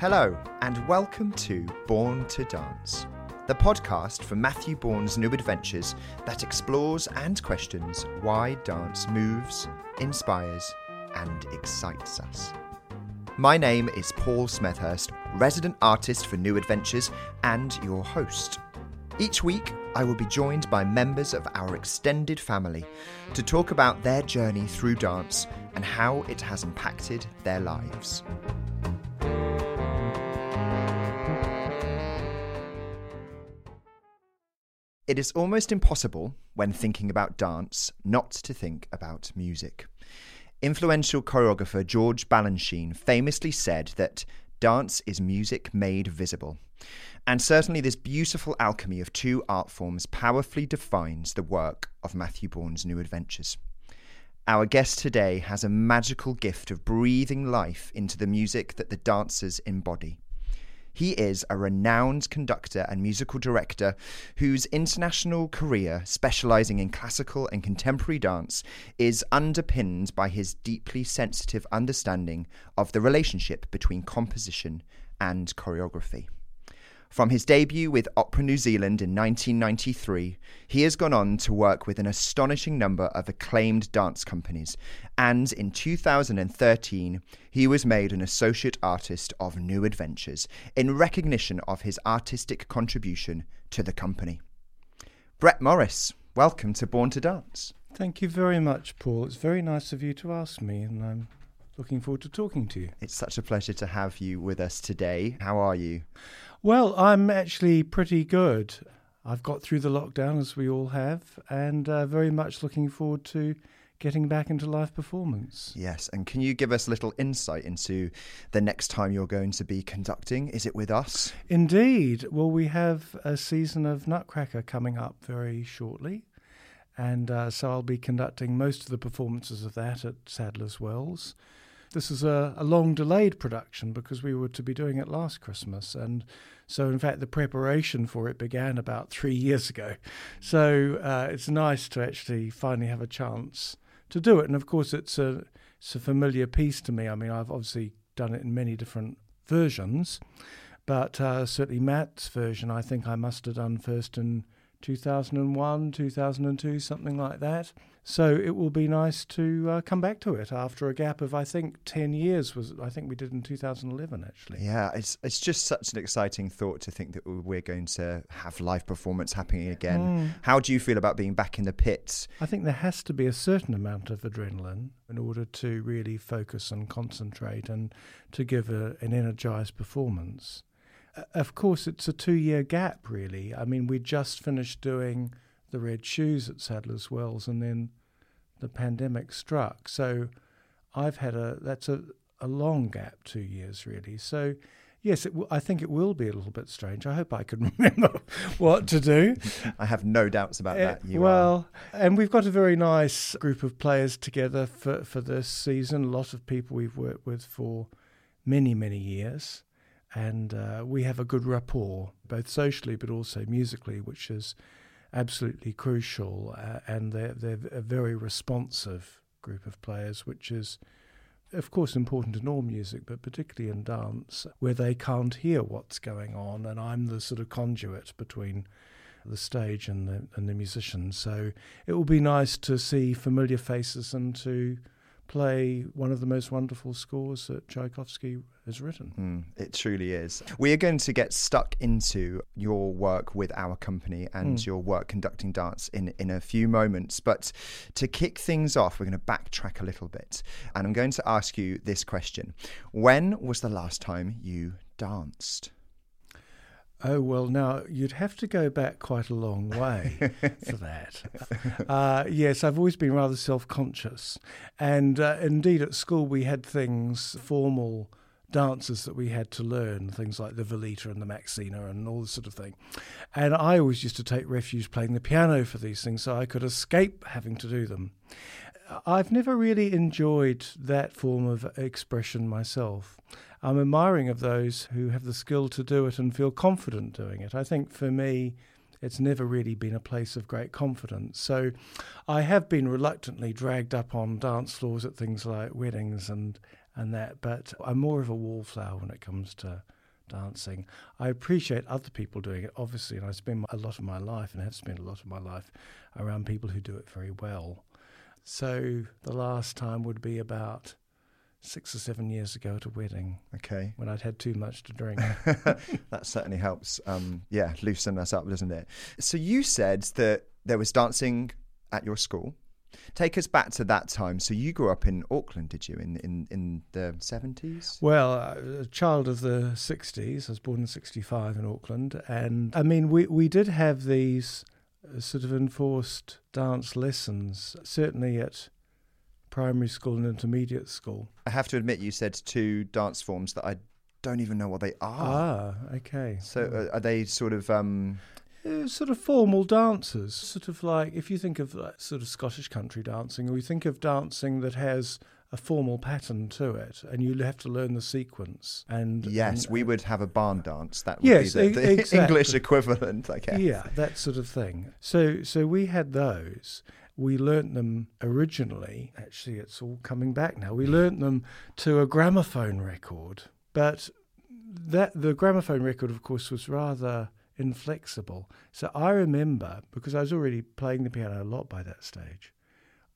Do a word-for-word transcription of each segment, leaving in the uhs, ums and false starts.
Hello, and welcome to Born to Dance, the podcast from Matthew Bourne's New Adventures that explores and questions why dance moves, inspires, and excites us. My name is Paul Smethurst, resident artist for New Adventures and your host. Each week, I will be joined by members of our extended family to talk about their journey through dance and how it has impacted their lives. It is almost impossible, when thinking about dance, not to think about music. Influential choreographer George Balanchine famously said that dance is music made visible. And certainly this beautiful alchemy of two art forms powerfully defines the work of Matthew Bourne's New Adventures. Our guest today has a magical gift of breathing life into the music that the dancers embody. He is a renowned conductor and musical director whose international career, specialising in classical and contemporary dance, is underpinned by his deeply sensitive understanding of the relationship between composition and choreography. From his debut with Opera New Zealand in nineteen ninety-three, he has gone on to work with an astonishing number of acclaimed dance companies, and in two thousand thirteen, he was made an Associate Artist of New Adventures in recognition of his artistic contribution to the company. Brett Morris, welcome to Born to Dance. Thank you very much, Paul. It's very nice of you to ask me, and I'm looking forward to talking to you. It's such a pleasure to have you with us today. How are you? Well, I'm actually pretty good. I've got through the lockdown, as we all have, and uh, very much looking forward to getting back into live performance. Yes, and can you give us a little insight into the next time you're going to be conducting? Is it with us? Indeed. Well, we have a season of Nutcracker coming up very shortly. And uh, so I'll be conducting most of the performances of that at Sadler's Wells. This is a, a long-delayed production because we were to be doing it last Christmas. And so, in fact, the preparation for it began about three years ago. So uh, it's nice to actually finally have a chance to do it. And, of course, it's a, it's a familiar piece to me. I mean, I've obviously done it in many different versions. But uh, certainly Matt's version, I think I must have done first in two thousand one, two thousand two, something like that. So it will be nice to uh, come back to it after a gap of, I think, ten years. Was I think we did in two thousand eleven, actually. Yeah, it's it's just such an exciting thought to think that we're going to have live performance happening again. Mm. How do you feel about being back in the pits? I think there has to be a certain amount of adrenaline in order to really focus and concentrate and to give a, an energised performance. Of course, it's a two-year gap, really. I mean, we just finished doing the Red Shoes at Sadler's Wells, and then the pandemic struck. So I've had a that's a, a long gap, two years, really. So, yes, it w- I think it will be a little bit strange. I hope I can remember what to do. I have no doubts about uh, that. You well, are. And we've got a very nice group of players together for, for this season. A lot of people we've worked with for many, many years. And uh, we have a good rapport, both socially but also musically, which is absolutely crucial. Uh, and they're, they're a very responsive group of players, which is, of course, important in all music, but particularly in dance, where they can't hear what's going on. And I'm the sort of conduit between the stage and the, and the musicians. So it will be nice to see familiar faces and to play one of the most wonderful scores that Tchaikovsky has written. Mm, it truly is. We are going to get stuck into your work with our company and mm. your work conducting dance in, in a few moments. But to kick things off, we're going to backtrack a little bit. And I'm going to ask you this question. When was the last time you danced? Oh, well, now, you'd have to go back quite a long way for that. Uh, yes, I've always been rather self-conscious. And uh, indeed, at school, we had things, formal dances that we had to learn, things like the Velita and the Maxina and all this sort of thing. And I always used to take refuge playing the piano for these things so I could escape having to do them. I've never really enjoyed that form of expression myself. I'm admiring of those who have the skill to do it and feel confident doing it. I think for me, it's never really been a place of great confidence. So I have been reluctantly dragged up on dance floors at things like weddings and and that, but I'm more of a wallflower when it comes to dancing. I appreciate other people doing it, obviously, and I spend a lot of my life, and have spent a lot of my life, around people who do it very well. So the last time would be about six or seven years ago at a wedding. Okay. When I'd had too much to drink. That certainly helps, um, yeah, loosen us up, doesn't it? So you said that there was dancing at your school. Take us back to that time. So you grew up in Auckland, did you, in in, in the seventies? Well, a child of the sixties. I was born in sixty-five in Auckland. And, I mean, we, we did have these sort of enforced dance lessons, certainly at primary school and intermediate school. I have to admit, you said two dance forms that I don't even know what they are. Ah, okay. So uh, are they sort of... Um... Uh, sort of formal dances, sort of like, if you think of like, sort of Scottish country dancing, or you think of dancing that has a formal pattern to it, and you have to learn the sequence. And yes, and, we would have a barn dance. That would yes, be the, the exactly. English equivalent, I guess. Yeah, that sort of thing. So, so we had those. We learnt them originally, actually it's all coming back now, we learnt them to a gramophone record. But that the gramophone record, of course, was rather inflexible. So I remember, because I was already playing the piano a lot by that stage,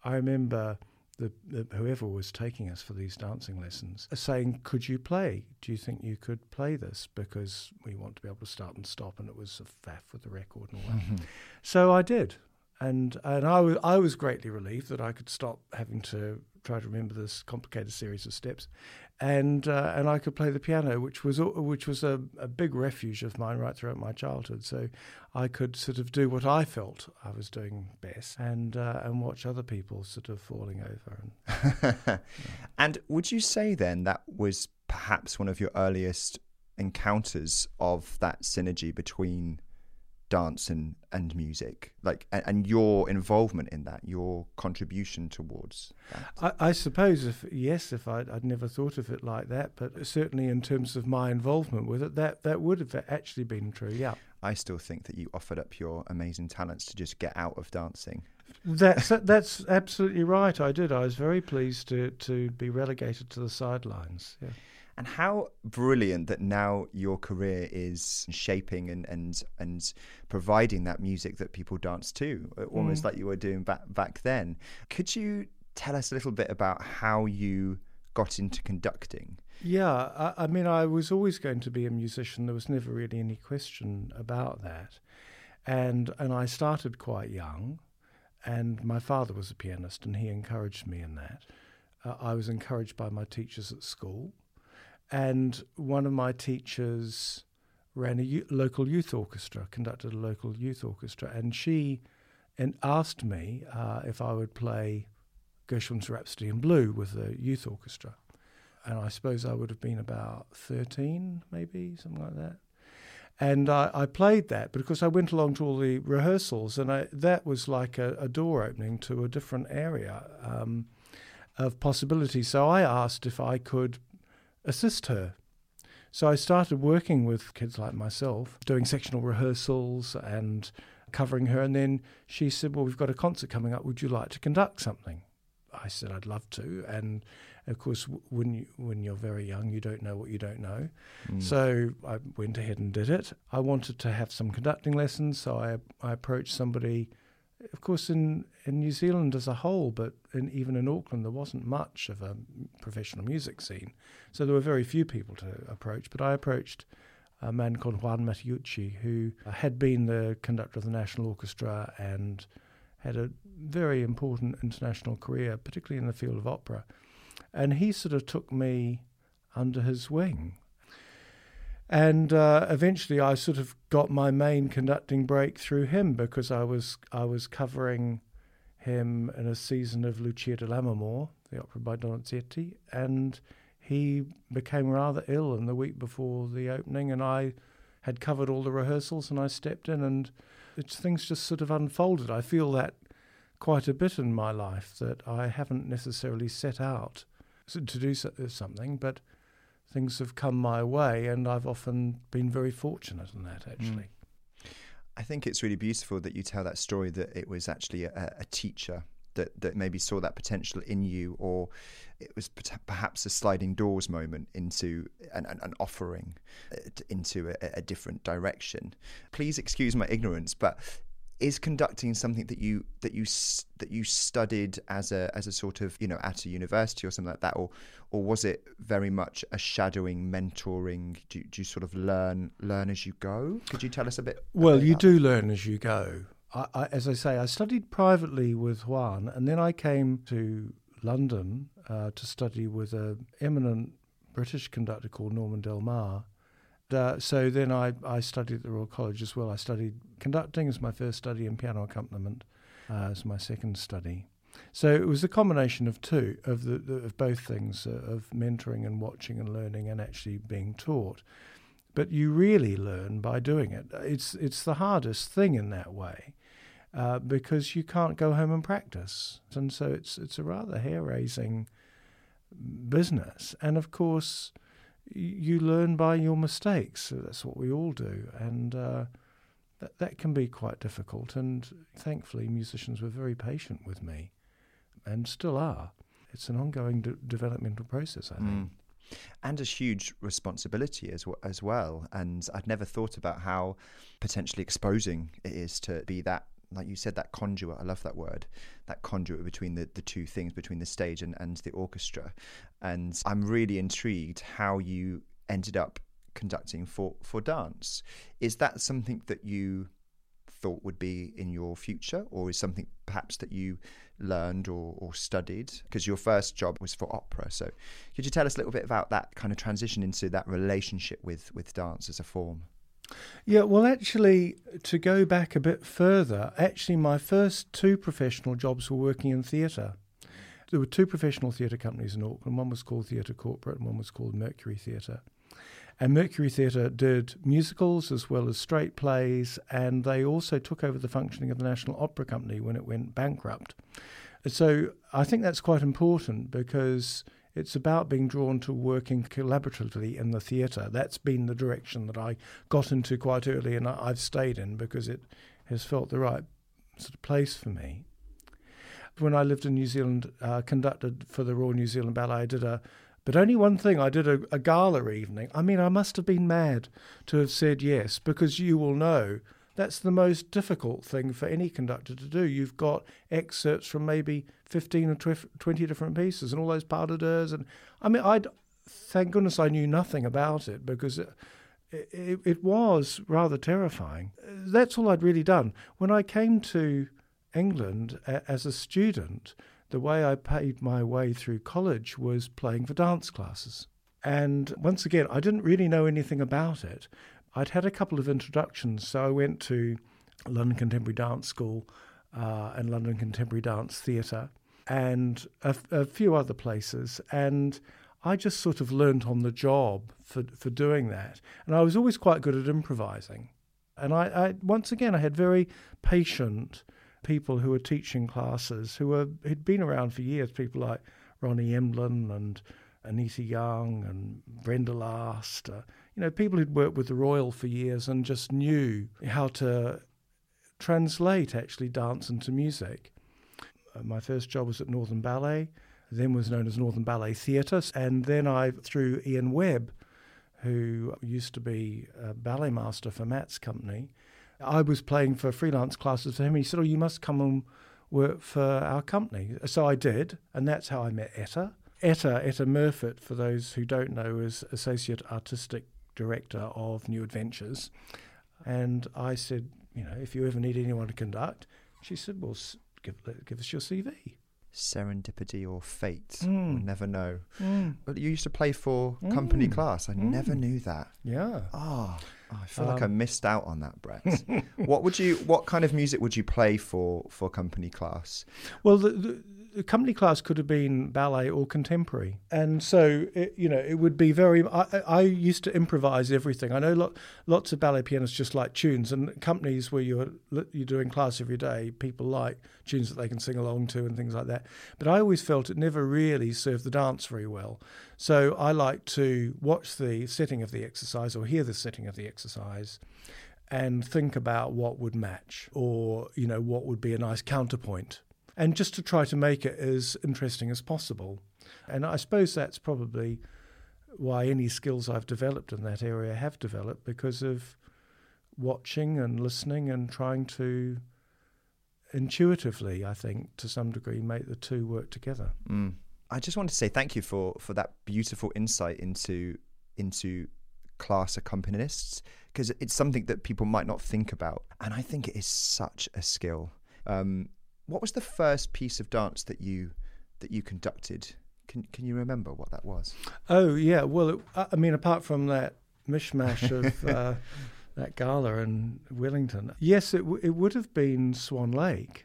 I remember the, the whoever was taking us for these dancing lessons saying, could you play? Do you think you could play this? Because we want to be able to start and stop, and it was a faff with the record and all that. Mm-hmm. So I did. And and I, w- I was greatly relieved that I could stop having to try to remember this complicated series of steps, and uh, and I could play the piano, which was which was a, a big refuge of mine right throughout my childhood. So I could sort of do what I felt I was doing best, and uh, and watch other people sort of falling over. And, yeah. And would you say then that was perhaps one of your earliest encounters of that synergy between dance and, and music, like, and, and your involvement in that, your contribution towards that? I, I suppose, if yes, if I'd, I'd never thought of it like that, but certainly in terms of my involvement with it, that, that would have actually been true, yeah. I still think that you offered up your amazing talents to just get out of dancing. That's, that's absolutely right, I did. I was very pleased to, to be relegated to the sidelines, yeah. And how brilliant that now your career is shaping and and, and providing that music that people dance to, almost mm. like you were doing back, back then. Could you tell us a little bit about how you got into conducting? Yeah, I, I mean, I was always going to be a musician. There was never really any question about that. And and I started quite young, and my father was a pianist, and he encouraged me in that. Uh, I was encouraged by my teachers at school. And one of my teachers ran a u- local youth orchestra, conducted a local youth orchestra, and she and asked me uh, if I would play Gershwin's Rhapsody in Blue with the youth orchestra. And I suppose I would have been about thirteen, maybe, something like that. And I, I played that, because I went along to all the rehearsals, and I, that was like a, a door opening to a different area um, of possibility. So I asked if I could assist her. So I started working with kids like myself, doing sectional rehearsals and covering her. And then she said, well, we've got a concert coming up. Would you like to conduct something? I said, I'd love to. And of course, when, you, when you're very young, you don't know what you don't know. Mm. So I went ahead and did it. I wanted to have some conducting lessons. So I, I approached somebody, of course, in, in New Zealand as a whole, but in, even in Auckland, there wasn't much of a professional music scene. So there were very few people to approach. But I approached a man called Juan Mateucci, who had been the conductor of the National Orchestra and had a very important international career, particularly in the field of opera. And he sort of took me under his wing. And uh, eventually I sort of got my main conducting break through him, because I was I was covering him in a season of Lucia di Lammermoor, the opera by Donizetti, and he became rather ill in the week before the opening, and I had covered all the rehearsals, and I stepped in, and it's, things just sort of unfolded. I feel that quite a bit in my life, that I haven't necessarily set out to do so, something, but things have come my way, and I've often been very fortunate in that, actually. Mm. I think it's really beautiful that you tell that story, that it was actually a, a teacher that that maybe saw that potential in you, or it was perhaps a sliding doors moment into an, an, an offering into a, a different direction. Please excuse my ignorance, but is conducting something that you that you that you studied as a as a sort of, you know, at a university or something like that, or or was it very much a shadowing, mentoring? Do you, do you sort of learn learn as you go? Could you tell us a bit? Well, a bit you do that? learn as you go. I, I, as I say, I studied privately with Juan, and then I came to London uh, to study with an eminent British conductor called Norman Del Mar. Uh, so then I, I studied at the Royal College as well. I studied conducting as my first study and piano accompaniment uh, as my second study. So it was a combination of two, of the, the of both things, uh, of mentoring and watching and learning and actually being taught. But you really learn by doing it. It's it's the hardest thing in that way uh, because you can't go home and practice. And so it's it's a rather hair-raising business. And of course, you learn by your mistakes. So that's what we all do, and uh, that that can be quite difficult. And thankfully, musicians were very patient with me, and still are. It's an ongoing de- developmental process, I think. Mm. And a huge responsibility as well, as well. And I'd never thought about how potentially exposing it is to be that, like you said, that conduit. I love that word, that conduit between the, the two things, between the stage and, and the orchestra. And I'm really intrigued how you ended up conducting for, for dance. Is that something that you thought would be in your future, or is something perhaps that you learned or, or studied? Because your first job was for opera. So could you tell us a little bit about that kind of transition into that relationship with, with dance as a form? Yeah, well, actually, to go back a bit further, actually, my first two professional jobs were working in theatre. There were two professional theatre companies in Auckland. One was called Theatre Corporate and one was called Mercury Theatre. And Mercury Theatre did musicals as well as straight plays, and they also took over the functioning of the National Opera Company when it went bankrupt. So I think that's quite important because it's about being drawn to working collaboratively in the theatre. That's been the direction that I got into quite early, and I've stayed in because it has felt the right sort of place for me. When I lived in New Zealand, uh, conducted for the Royal New Zealand Ballet, I did a But only one thing, I did a, a gala evening. I mean, I must have been mad to have said yes, because you will know that's the most difficult thing for any conductor to do. You've got excerpts from maybe fifteen or twenty different pieces and all those pas de deux. And I mean, I'd thank goodness I knew nothing about it, because it, it, it was rather terrifying. That's all I'd really done. When I came to England a, as a student, the way I paid my way through college was playing for dance classes. And once again, I didn't really know anything about it. I'd had a couple of introductions, so I went to London Contemporary Dance School uh, and London Contemporary Dance Theatre and a, f- a few other places. And I just sort of learnt on the job for, for doing that. And I was always quite good at improvising. And I, I once again, I had very patient people who were teaching classes, who were had been around for years, people like Ronnie Emblin and Anita Young and Brenda Last, uh, you know, people who'd worked with the Royal for years and just knew how to translate, actually, dance into music. Uh, my first job was at Northern Ballet, then was known as Northern Ballet Theatre, and then I, through Ian Webb, who used to be a ballet master for Matt's company, I was playing for freelance classes for him. He said, oh, you must come and work for our company. So I did, and that's how I met Etta. Etta, Etta Murfitt, for those who don't know, is Associate Artistic Director of New Adventures. And I said, you know, if you ever need anyone to conduct, she said, well, give, give us your C V. Serendipity or fate, mm. we'll never know. Mm. But you used to play for mm. company class. I mm. never knew that. Yeah. Oh, oh I feel um, like I missed out on that, Brett. What would you? What kind of music would you play for for company class? Well, the, the, the company class could have been ballet or contemporary, and so it, you know it would be very. I, I used to improvise everything. I know lot, lots of ballet pianists just like tunes, and companies where you're you're doing class every day, people like tunes that they can sing along to and things like that. But I always felt it never really served the dance very well. So I like to watch the setting of the exercise or hear the setting of the exercise and think about what would match or, you know, what would be a nice counterpoint. and just to try to make it as interesting as possible. And I suppose that's probably why any skills I've developed in that area have developed, because of watching and listening and trying to intuitively, I think, to some degree, make the two work together. Mm. I just want to say thank you for, for that beautiful insight into into class accompanists, because it's something that people might not think about. And I think it is such a skill. Um, what was the first piece of dance that you that you conducted? Can can you remember what that was? Oh, yeah. Well, it, I mean, apart from that mishmash of uh, that gala in Wellington, yes, it, w- it would have been Swan Lake,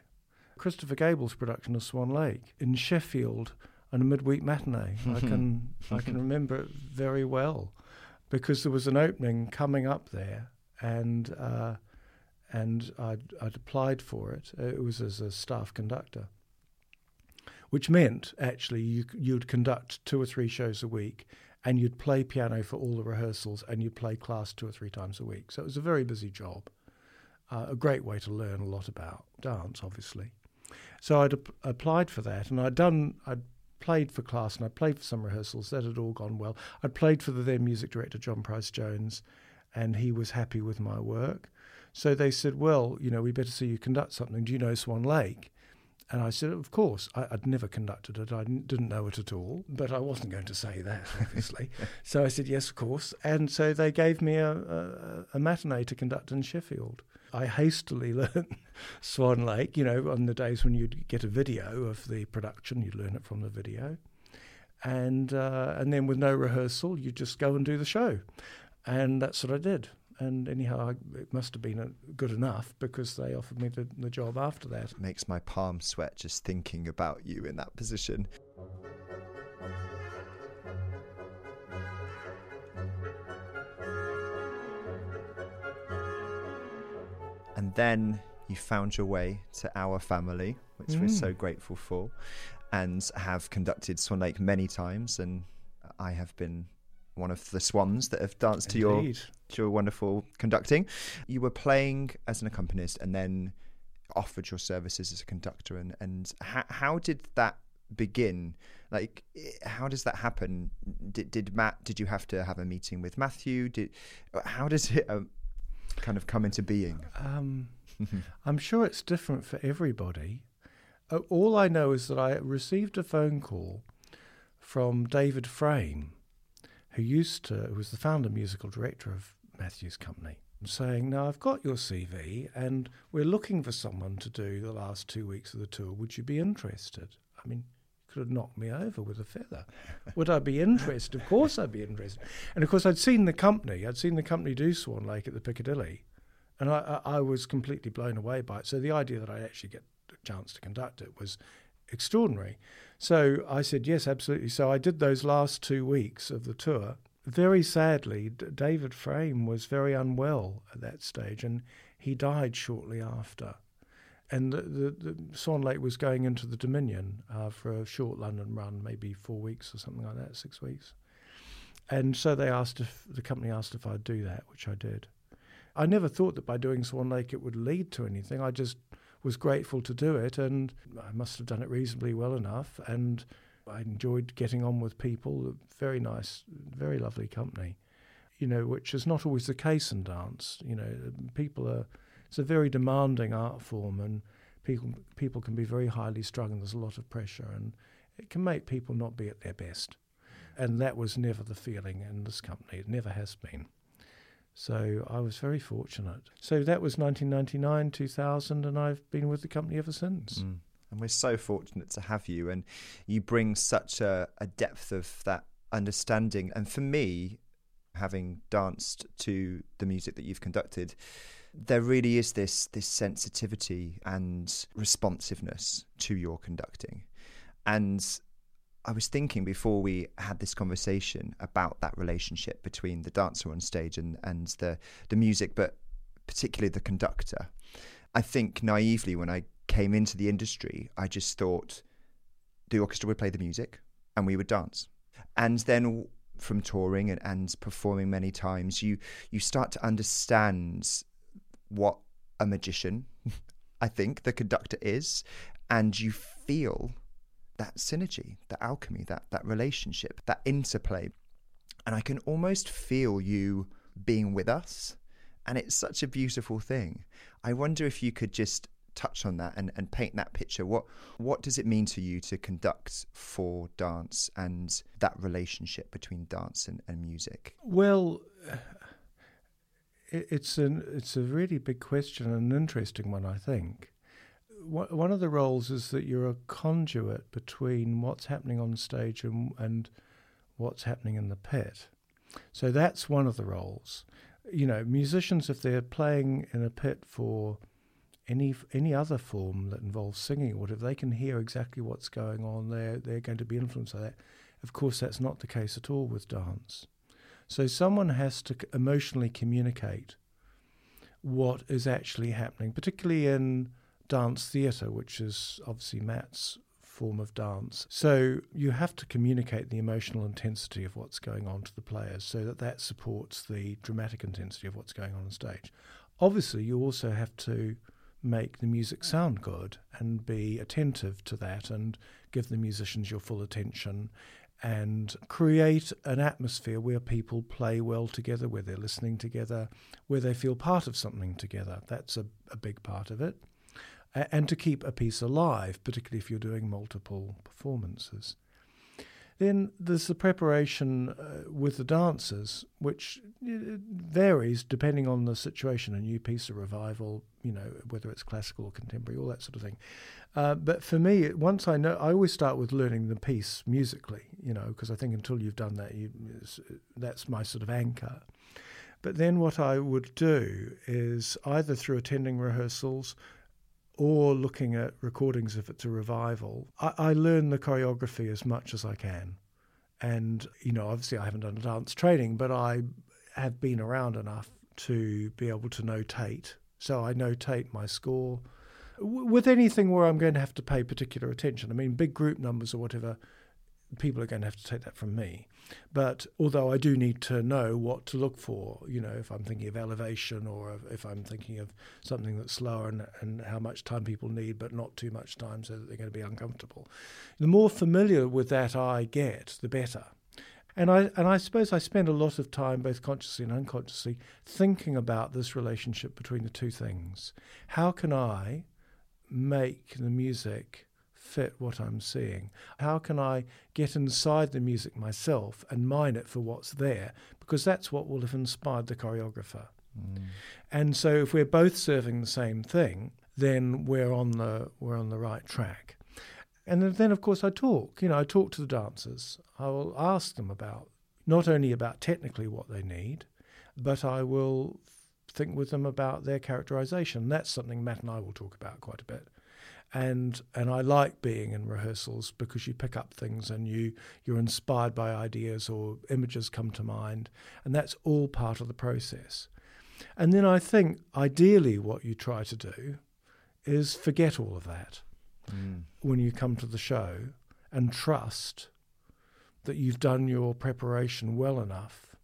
Christopher Gable's production of Swan Lake in Sheffield on a midweek matinee. I can I can remember it very well, because there was an opening coming up there, and uh, and I'd, I'd applied for it. It was as a staff conductor, which meant, actually, you, you'd conduct two or three shows a week, and you'd play piano for all the rehearsals, and you'd play class two or three times a week. So it was a very busy job, uh, a great way to learn a lot about dance, obviously. So I'd ap- applied for that, and I'd done... I'd played for class, and I played for some rehearsals. That had all gone well. I played for the then music director, John Price Jones, and he was happy with my work. So they said, well, you know, we better see you conduct something. Do you know Swan Lake? And I said, of course. I, I'd never conducted it. I didn't know it at all. But I wasn't going to say that, obviously. So I said, yes, of course. And so they gave me a, a, a matinee to conduct in Sheffield. I hastily learned Swan Lake, you know, on the days when you'd get a video of the production, you'd learn it from the video. And uh, and then with no rehearsal, you just go and do the show. And that's what I did. And anyhow, I, it must have been a, good enough, because they offered me the, the job after that. It makes my palms sweat just thinking about you in that position. And then you found your way to Our Family, which mm. we're so grateful for, and have conducted Swan Lake many times. And I have been one of the swans that have danced to your, to your wonderful conducting. You were playing as an accompanist and then offered your services as a conductor. And, and how, how did that begin? Like, how does that happen? Did, did Matt, did you have to have a meeting with Matthew? Did, how does it... Um, kind of come into being? Um, I'm sure it's different for everybody. Uh, all I know is that I received a phone call from David Frame, who used to, who was the founder musical director of Matthew's company, saying, now I've got your C V and we're looking for someone to do the last two weeks of the tour. Would you be interested? I mean, you could have knocked me over with a feather. Would I be interested? Of course I'd be interested. And of course I'd seen the company. I'd seen the company do Swan Lake at the Piccadilly. And I, I, I was completely blown away by it. So the idea that I'd actually get a chance to conduct it was extraordinary. So I said, yes, absolutely. So I did those last two weeks of the tour. Very sadly, D- David Frame was very unwell at that stage, and he died shortly after. And the, the, the Swan Lake was going into the Dominion uh, for a short London run, maybe four weeks or something like that, six weeks. And so they asked if the company asked if I'd do that, which I did. I never thought that by doing Swan Lake it would lead to anything. I just was grateful to do it, and I must have done it reasonably well enough. And I enjoyed getting on with people, very nice, very lovely company, you know, which is not always the case in dance. You know, people are... It's a very demanding art form, and people people can be very highly strung, and there's a lot of pressure, and it can make people not be at their best. And that was never the feeling in this company. It never has been. So I was very fortunate. So that was nineteen ninety-nine, two thousand, and I've been with the company ever since. Mm. And we're so fortunate to have you, and you bring such a, a depth of that understanding. And for me, having danced to the music that you've conducted, there really is this this sensitivity and responsiveness to your conducting. And I was thinking before we had this conversation about that relationship between the dancer on stage and, and the, the music, but particularly the conductor. I think naively when I came into the industry, I just thought the orchestra would play the music and we would dance. And then from touring and, and performing many times, you you start to understand what a magician, I think, the conductor is, and you feel that synergy, that alchemy, that that relationship, that interplay. And I can almost feel you being with us, and it's such a beautiful thing. I wonder if you could just touch on that and, and paint that picture. What what does it mean to you to conduct for dance and that relationship between dance and, and music? Well, it's an it's a really big question and an interesting one, I think. One of the roles is that you're a conduit between what's happening on stage and, and what's happening in the pit. So that's one of the roles. You know, musicians, if they're playing in a pit for any any other form that involves singing, or if they can hear exactly what's going on, they're, they're going to be influenced by that. Of course, that's not the case at all with dance. So someone has to emotionally communicate what is actually happening, particularly in dance theatre, which is obviously Matt's form of dance. So you have to communicate the emotional intensity of what's going on to the players so that that supports the dramatic intensity of what's going on on stage. Obviously, you also have to make the music sound good and be attentive to that and give the musicians your full attention and create an atmosphere where people play well together, where they're listening together, where they feel part of something together. That's a, a big part of it. A- and to keep a piece alive, particularly if you're doing multiple performances. Then there's the preparation uh, with the dancers, which varies depending on the situation, a new piece, a revival, you know, whether it's classical or contemporary, all that sort of thing. Uh, but for me, once I know, I always start with learning the piece musically, you know, because I think until you've done that, you, that's my sort of anchor. But then what I would do is either through attending rehearsals or looking at recordings if it's a revival, I, I learn the choreography as much as I can. And, you know, obviously I haven't done dance training, but I have been around enough to be able to notate. So I notate my score w- with anything where I'm going to have to pay particular attention. I mean, big group numbers or whatever, people are going to have to take that from me. But although I do need to know what to look for, you know, if I'm thinking of elevation or if I'm thinking of something that's slower and, and how much time people need, but not too much time so that they're going to be uncomfortable. The more familiar with that I get, the better. And I and I suppose I spend a lot of time, both consciously and unconsciously, thinking about this relationship between the two things. How can I make the music fit what I'm seeing? How can I get inside the music myself and mine it for what's there? Because that's what will have inspired the choreographer. Mm. And so if we're both serving the same thing, then we're on the we're on the right track. And then of course I talk, you know, I talk to the dancers. I will ask them about not only about technically what they need, but I will think with them about their characterization. That's something Matt and I will talk about quite a bit. And and I like being in rehearsals because you pick up things and you, you're inspired by ideas or images come to mind. And that's all part of the process. And then I think ideally what you try to do is forget all of that mm. when you come to the show and trust that you've done your preparation well enough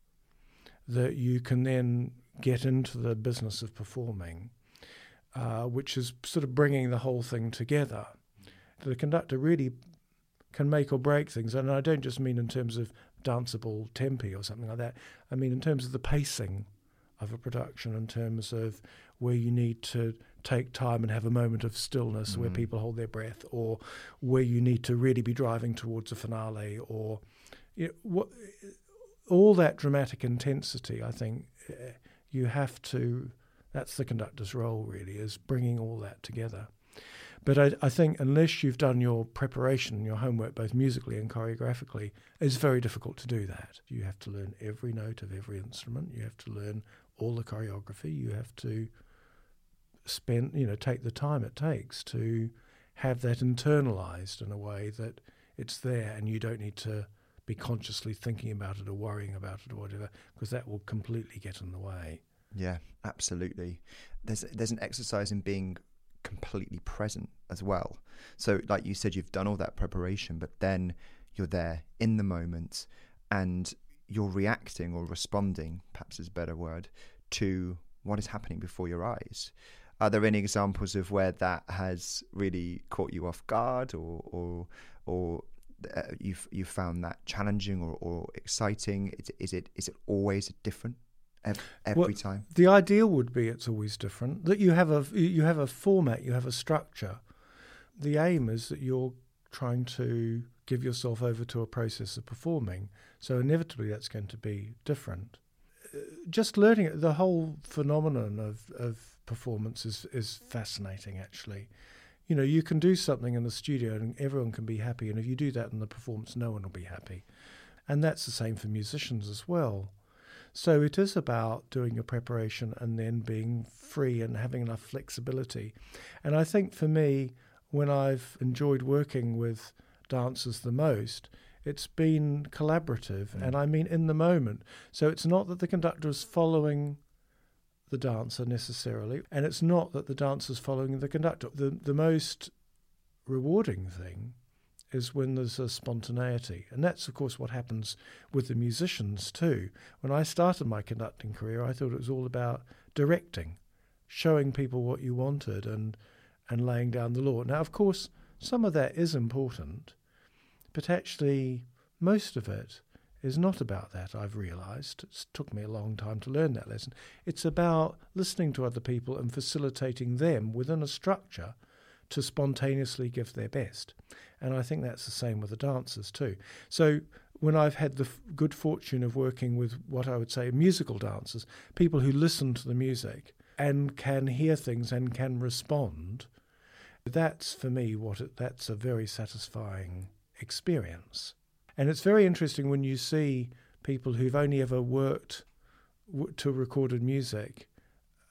that you can then get into the business of performing. Uh, which is sort of bringing the whole thing together. The conductor really can make or break things, and I don't just mean in terms of danceable tempi or something like that. I mean in terms of the pacing of a production, in terms of where you need to take time and have a moment of stillness mm-hmm. where people hold their breath, or where you need to really be driving towards a finale, or you know, what, all that dramatic intensity, I think uh, you have to... That's the conductor's role, really, is bringing all that together. But I, I think unless you've done your preparation, your homework, both musically and choreographically, it's very difficult to do that. You have to learn every note of every instrument. You have to learn all the choreography. You have to spend, you know, take the time it takes to have that internalized in a way that it's there and you don't need to be consciously thinking about it or worrying about it or whatever, because that will completely get in the way. Yeah, absolutely. There's there's an exercise in being completely present as well. So like you said, you've done all that preparation, but then you're there in the moment and you're reacting or responding, perhaps is a better word, to what is happening before your eyes. Are there any examples of where that has really caught you off guard, or or or uh, you've you found that challenging or, or exciting? Is, is it is it always different every, every well, time? The ideal would be it's always different. That you have a you have a format, you have a structure. The aim is that you're trying to give yourself over to a process of performing. So inevitably, that's going to be different. Just learning it, the whole phenomenon of, of performance is, is fascinating, actually. You know, you can do something in the studio and everyone can be happy, and if you do that in the performance, no one will be happy. And that's the same for musicians as well. So it is about doing your preparation and then being free and having enough flexibility. And I think for me, when I've enjoyed working with dancers the most, it's been collaborative, mm. and I mean in the moment. So it's not that the conductor is following the dancer necessarily, and it's not that the dancer is following the conductor. The, the most rewarding thing is when there's a spontaneity, and that's, of course, what happens with the musicians too. When I started my conducting career, I thought it was all about directing, showing people what you wanted and, and laying down the law. Now, of course, some of that is important, but actually, most of it is not about that, I've realised. It took me a long time to learn that lesson. It's about listening to other people and facilitating them within a structure to spontaneously give their best. And I think that's the same with the dancers too. So when I've had the f- good fortune of working with what I would say musical dancers, people who listen to the music and can hear things and can respond, that's for me what it, that's a very satisfying experience. And it's very interesting when you see people who've only ever worked w- to recorded music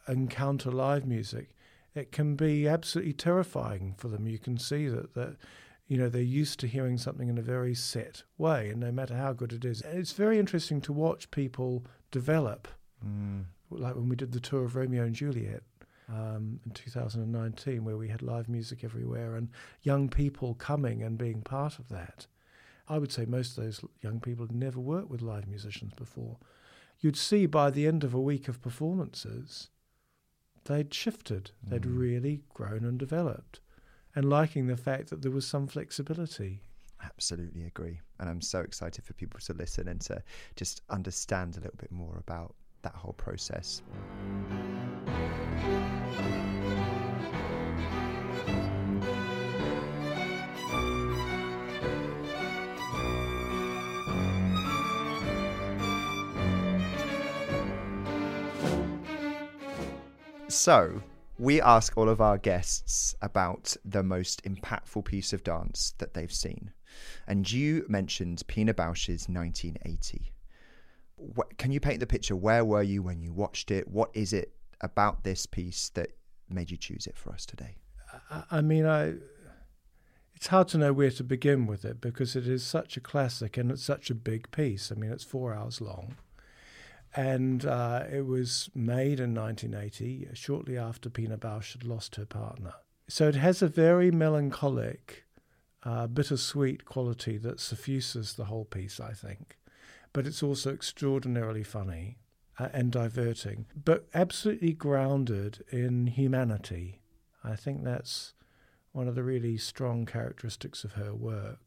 encounter live music. It can be absolutely terrifying for them. You can see that, that you know, they're used to hearing something in a very set way, and no matter how good it is. And it's very interesting to watch people develop, mm. like when we did the tour of Romeo and Juliet. Um, in two thousand nineteen, where we had live music everywhere and young people coming and being part of that. I would say most of those young people had never worked with live musicians before. You'd see by the end of a week of performances, they'd shifted. Mm. They'd really grown and developed, and liking the fact that there was some flexibility. Absolutely agree. And I'm so excited for people to listen and to just understand a little bit more about that whole process. So, we ask all of our guests about the most impactful piece of dance that they've seen. And you mentioned Pina Bausch's nineteen eighty. What, can you paint the picture? Where were you when you watched it? What is it about this piece that made you choose it for us today? I, I mean, I it's hard to know where to begin with it, because it is such a classic and it's such a big piece. I mean, it's four hours long. And uh, it was made in nineteen eighty, shortly after Pina Bausch had lost her partner. So it has a very melancholic, uh, bittersweet quality that suffuses the whole piece, I think. But it's also extraordinarily funny uh, and diverting, but absolutely grounded in humanity. I think that's one of the really strong characteristics of her work,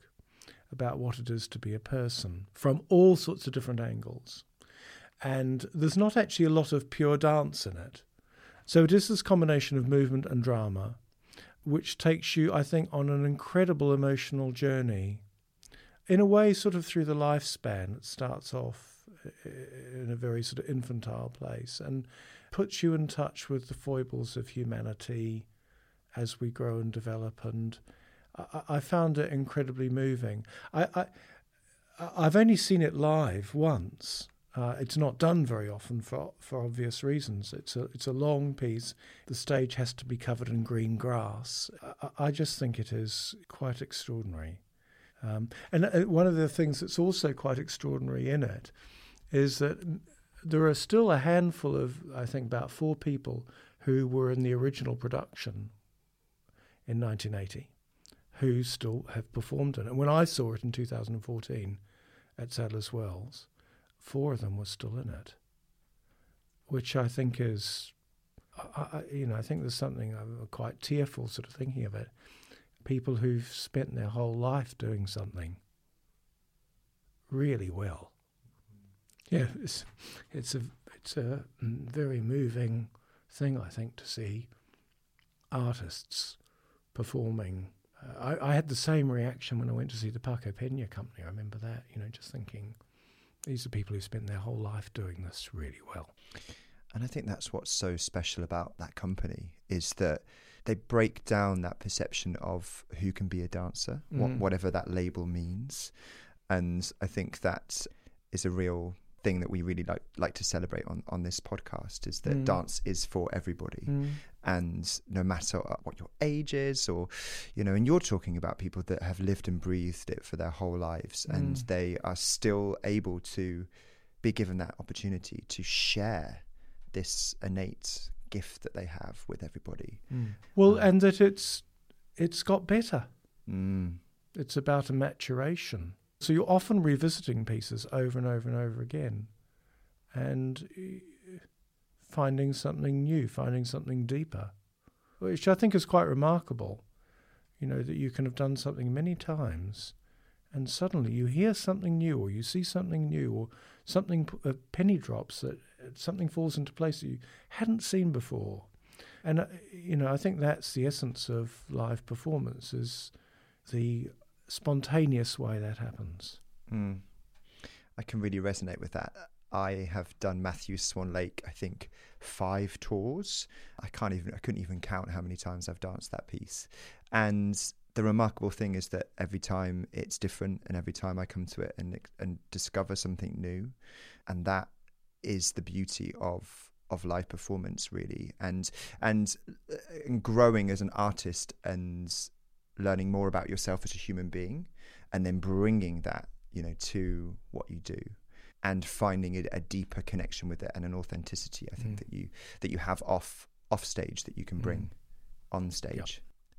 about what it is to be a person from all sorts of different angles. And there's not actually a lot of pure dance in it. So it is this combination of movement and drama, which takes you, I think, on an incredible emotional journey, in a way sort of through the lifespan. It starts off in a very sort of infantile place and puts you in touch with the foibles of humanity as we grow and develop. And I, I found it incredibly moving. I, I, I've only seen it live once. Uh, it's not done very often for for obvious reasons. It's a it's a long piece. The stage has to be covered in green grass. I, I just think it is quite extraordinary. Um, and one of the things that's also quite extraordinary in it is that there are still a handful of, I think, about four people who were in the original production in nineteen eighty who still have performed in it. When I saw it in two thousand fourteen at Sadler's Wells, four of them were still in it, which I think is I, you know, I think there's something I'm quite tearful sort of thinking of it. People who've spent their whole life doing something really well. Yeah, it's it's a it's a very moving thing, I think, to see artists performing. Uh, I, I had the same reaction when I went to see the Paco Peña Company. I remember that, you know, just thinking, these are people who spent their whole life doing this really well. And I think that's what's so special about that company, is that they break down that perception of who can be a dancer, mm. what, whatever that label means. And I think that is a real thing that we really like like to celebrate on, on this podcast, is that mm. dance is for everybody. Mm. And no matter what your age is, or, you know, and you're talking about people that have lived and breathed it for their whole lives, mm. and they are still able to be given that opportunity to share this innate gift that they have with everybody. Mm. Well, um, and that it's it's got better. Mm. It's about a maturation. So you're often revisiting pieces over and over and over again, and finding something new, finding something deeper, which I think is quite remarkable, you know, that you can have done something many times and suddenly you hear something new, or you see something new, or something, a penny drops, that something falls into place that you hadn't seen before. And, uh, you know, I think that's the essence of live performance, is the spontaneous way that happens. Mm. I can really resonate with that. I have done Matthew's Swan Lake, I think, five tours. I can't even, I couldn't even count how many times I've danced that piece. And the remarkable thing is that every time it's different, and every time I come to it and and discover something new. And that is the beauty of of live performance, really, and and, and growing as an artist and learning more about yourself as a human being, and then bringing that, you know, to what you do, and finding a, a deeper connection with it, and an authenticity, I think, mm. that you that you have off off stage that you can bring mm. on stage. Yep.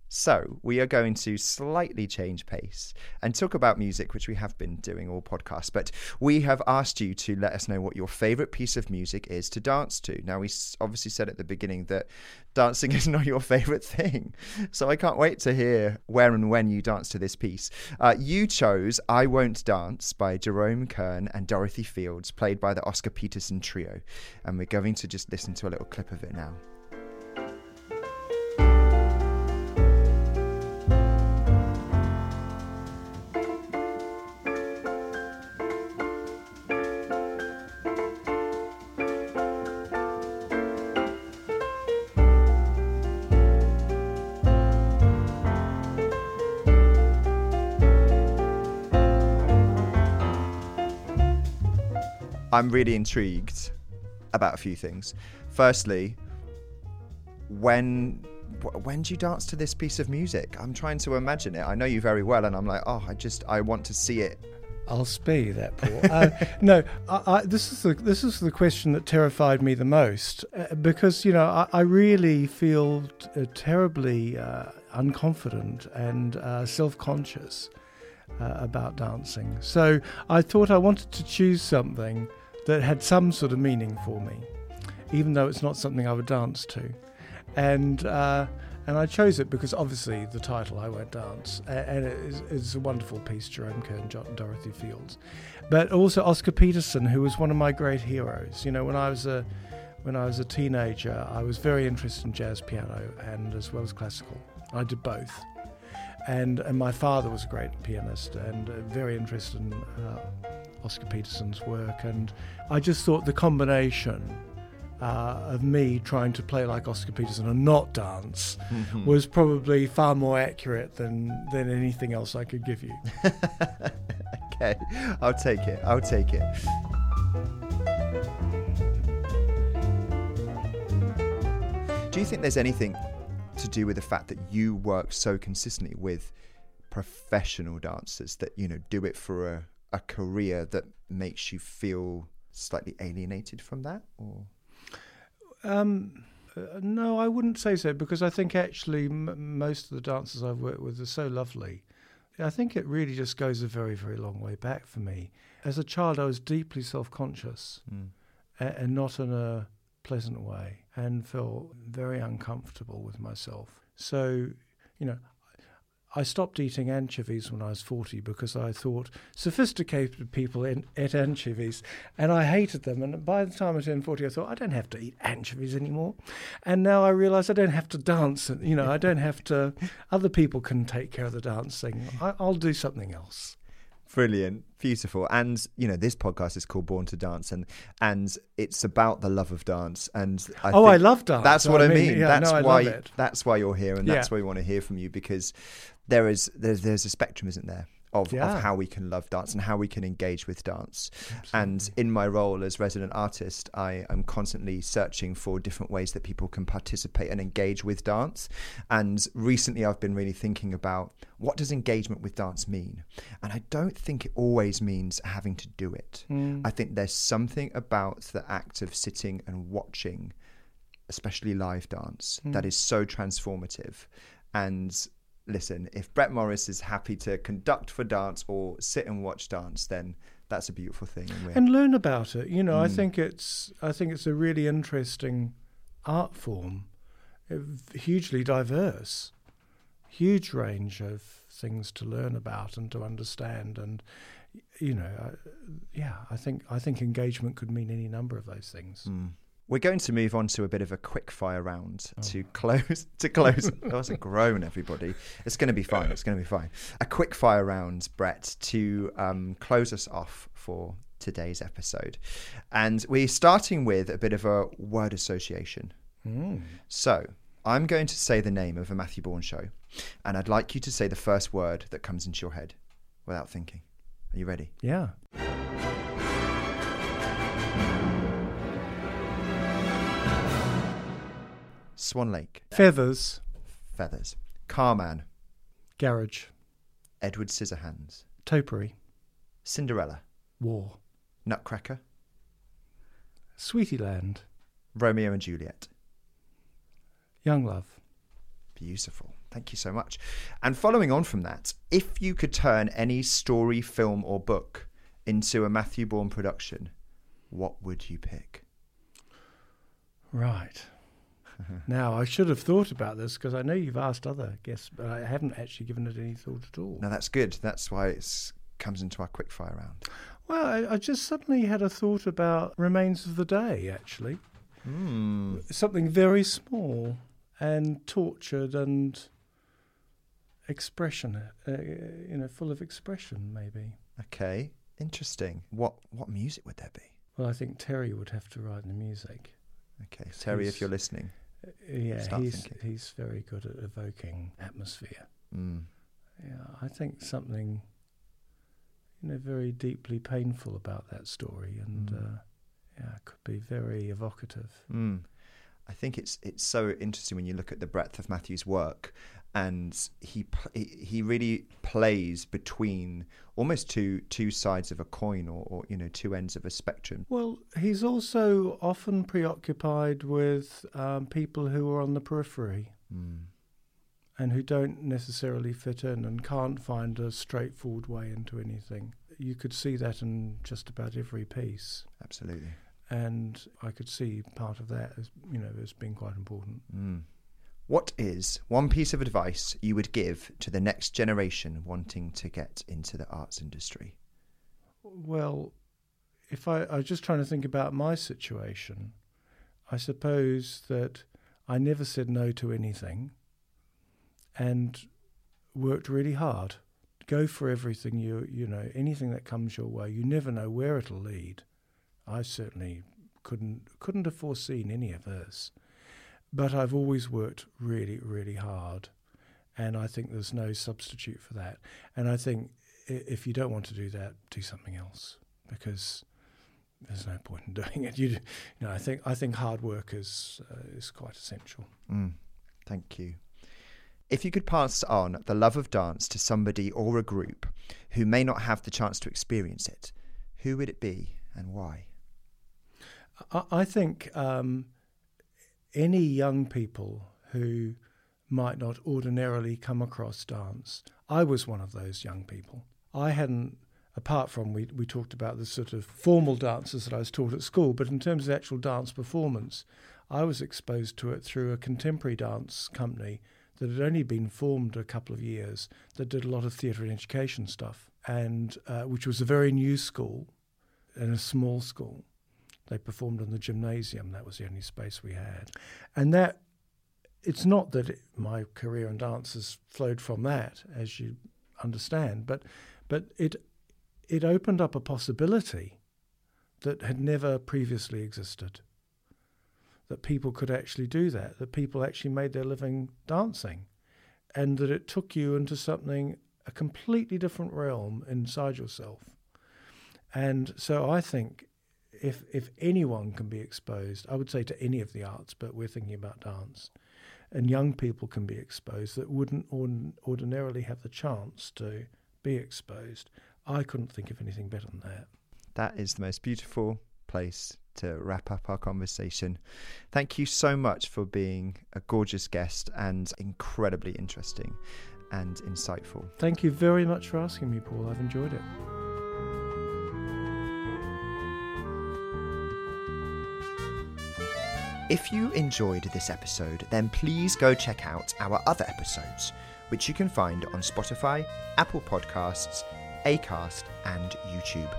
So we are going to slightly change pace and talk about music, which we have been doing all podcasts, but we have asked you to let us know what your favourite piece of music is to dance to. Now, we obviously said at the beginning that dancing is not your favourite thing, so I can't wait to hear where and when you dance to this piece. Uh, you chose I Won't Dance by Jerome Kern and Dorothy Fields, played by the Oscar Peterson Trio, and we're going to just listen to a little clip of it now. I'm really intrigued about a few things. Firstly, when when do you dance to this piece of music? I'm trying to imagine it. I know you very well, and I'm like, oh, I just I want to see it. I'll spare you that, Paul. uh, no, I, I, this is the this is the question that terrified me the most, uh, because, you know, I, I really feel t- uh, terribly uh, unconfident and uh, self-conscious uh, about dancing. So I thought I wanted to choose something that had some sort of meaning for me, even though it's not something I would dance to. And uh, and I chose it because, obviously, the title, I Won't Dance, and it is, it's a wonderful piece, Jerome Kern, Dorothy Fields. But also Oscar Peterson, who was one of my great heroes. You know, when I was a, when I was a teenager, I was very interested in jazz piano, and as well as classical. I did both. And, and my father was a great pianist and very interested in uh, Oscar Peterson's work. And I just thought the combination uh, of me trying to play like Oscar Peterson and not dance mm-hmm. was probably far more accurate than, than anything else I could give you. Okay, I'll take it, I'll take it. Do you think there's anything to do with the fact that you work so consistently with professional dancers that, you know, do it for a, a career, that makes you feel slightly alienated from that? Or um, uh, no, I wouldn't say so, because I think actually m- most of the dancers I've worked with are so lovely. I think it really just goes a very, very long way back for me. As a child, I was deeply self-conscious mm. and, and not in a pleasant way and felt very uncomfortable with myself. So, you know, I stopped eating anchovies when I was forty because I thought sophisticated people ate anchovies and I hated them. And by the time I turned forty, I thought, I don't have to eat anchovies anymore. And now I realise I don't have to dance. You know, I don't have to. Other people can take care of the dancing. I, I'll do something else. Brilliant. Beautiful. And, you know, this podcast is called Born to Dance, and and it's about the love of dance. And I Oh, think I love dance. That's what I mean. I mean. Yeah, that's no, I why love it. That's why you're here, and that's yeah. why we want to hear from you, because there is there's, there's a spectrum, isn't there, of, yeah. of how we can love dance and how we can engage with dance. Absolutely. And in my role as resident artist, I am constantly searching for different ways that people can participate and engage with dance. And recently I've been really thinking about, what does engagement with dance mean? And I don't think it always means having to do it. Mm. I think there's something about the act of sitting and watching, especially live dance, mm. that is so transformative. And listen, if Brett Morris is happy to conduct for dance or sit and watch dance, then that's a beautiful thing. And, and learn about it. You know, mm. I think it's I think it's a really interesting art form, hugely diverse, huge range of things to learn about and to understand. And, you know, I, yeah, I think I think engagement could mean any number of those things. Mm. We're going to move on to a bit of a quick fire round oh. to close. To close, oh, it's a groan, everybody. It's going to be fine. It's going to be fine. A quick fire round, Brett, to um, close us off for today's episode, and we're starting with a bit of a word association. Mm. So I'm going to say the name of a Matthew Bourne show, and I'd like you to say the first word that comes into your head, without thinking. Are you ready? Yeah. Swan Lake. Feathers. Feathers. Carman. Garage. Edward Scissorhands. Topiary. Cinderella. War. Nutcracker. Sweetieland. Romeo and Juliet. Young Love. Beautiful. Thank you so much. And following on from that, if you could turn any story, film or book into a Matthew Bourne production, what would you pick? Right. Now, I should have thought about this because I know you've asked other guests, but I haven't actually given it any thought at all. No, that's good. That's why it comes into our quickfire round. Well, I, I just suddenly had a thought about Remains of the Day, actually. Mm. Something very small and tortured and expression, uh, you know, full of expression, maybe. Okay, interesting. What what music would there be? Well, I think Terry would have to write the music. Okay, Terry, if you're listening. Yeah, he's, he's very good at evoking atmosphere. Mm. Yeah, I think something, you know, very deeply painful about that story, and mm. uh, yeah, could be very evocative. Mm. I think it's it's so interesting when you look at the breadth of Matthew's work, and he he really plays between almost two two sides of a coin, or, or you know, two ends of a spectrum. Well, he's also often preoccupied with um, people who are on the periphery mm. and who don't necessarily fit in and can't find a straightforward way into anything. You could see that in just about every piece. Absolutely. And I could see part of that as, you know, as being quite important. Mm. What is one piece of advice you would give to the next generation wanting to get into the arts industry? Well, if I, I was just trying to think about my situation, I suppose that I never said no to anything and worked really hard. Go for everything, you you know, anything that comes your way. You never know where it'll lead. I certainly couldn't couldn't have foreseen any of this. But I've always worked really, really hard, and I think there's no substitute for that. And I think if you don't want to do that, do something else, because there's no point in doing it. You, you know, I think I think hard work is uh, is quite essential. Mm. Thank you. If you could pass on the love of dance to somebody or a group who may not have the chance to experience it, who would it be and why? I, I think. Um, Any young people who might not ordinarily come across dance. I was one of those young people. I hadn't apart from, we, we talked about the sort of formal dances that I was taught at school, but in terms of actual dance performance, I was exposed to it through a contemporary dance company that had only been formed a couple of years, that did a lot of theatre and education stuff, and uh, which was a very new school and a small school. They performed in the gymnasium. That was the only space we had. And that, it's not that it, my career in dance has flowed from that, as you understand, but but it it opened up a possibility that had never previously existed, that people could actually do that, that people actually made their living dancing, and that it took you into something, a completely different realm inside yourself. And so I think if if anyone can be exposed, I would say to any of the arts, but we're thinking about dance, and young people can be exposed that wouldn't ordin- ordinarily have the chance to be exposed, I couldn't think of anything better than that. That is the most beautiful place to wrap up our conversation. Thank you so much for being a gorgeous guest and incredibly interesting and insightful. Thank you very much for asking me, Paul. I've enjoyed it. If you enjoyed this episode, then please go check out our other episodes, which you can find on Spotify, Apple Podcasts, Acast and YouTube.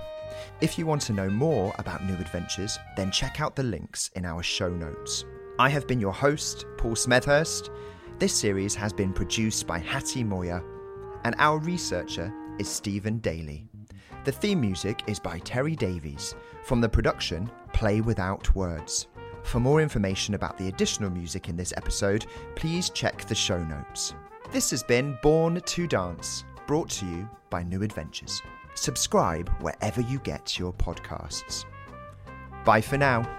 If you want to know more about New Adventures, then check out the links in our show notes. I have been your host, Paul Smethurst. This series has been produced by Hattie Moyer, and our researcher is Stephen Daly. The theme music is by Terry Davies, from the production Play Without Words. For more information about the additional music in this episode, please check the show notes. This has been Born to Dance, brought to you by New Adventures. Subscribe wherever you get your podcasts. Bye for now.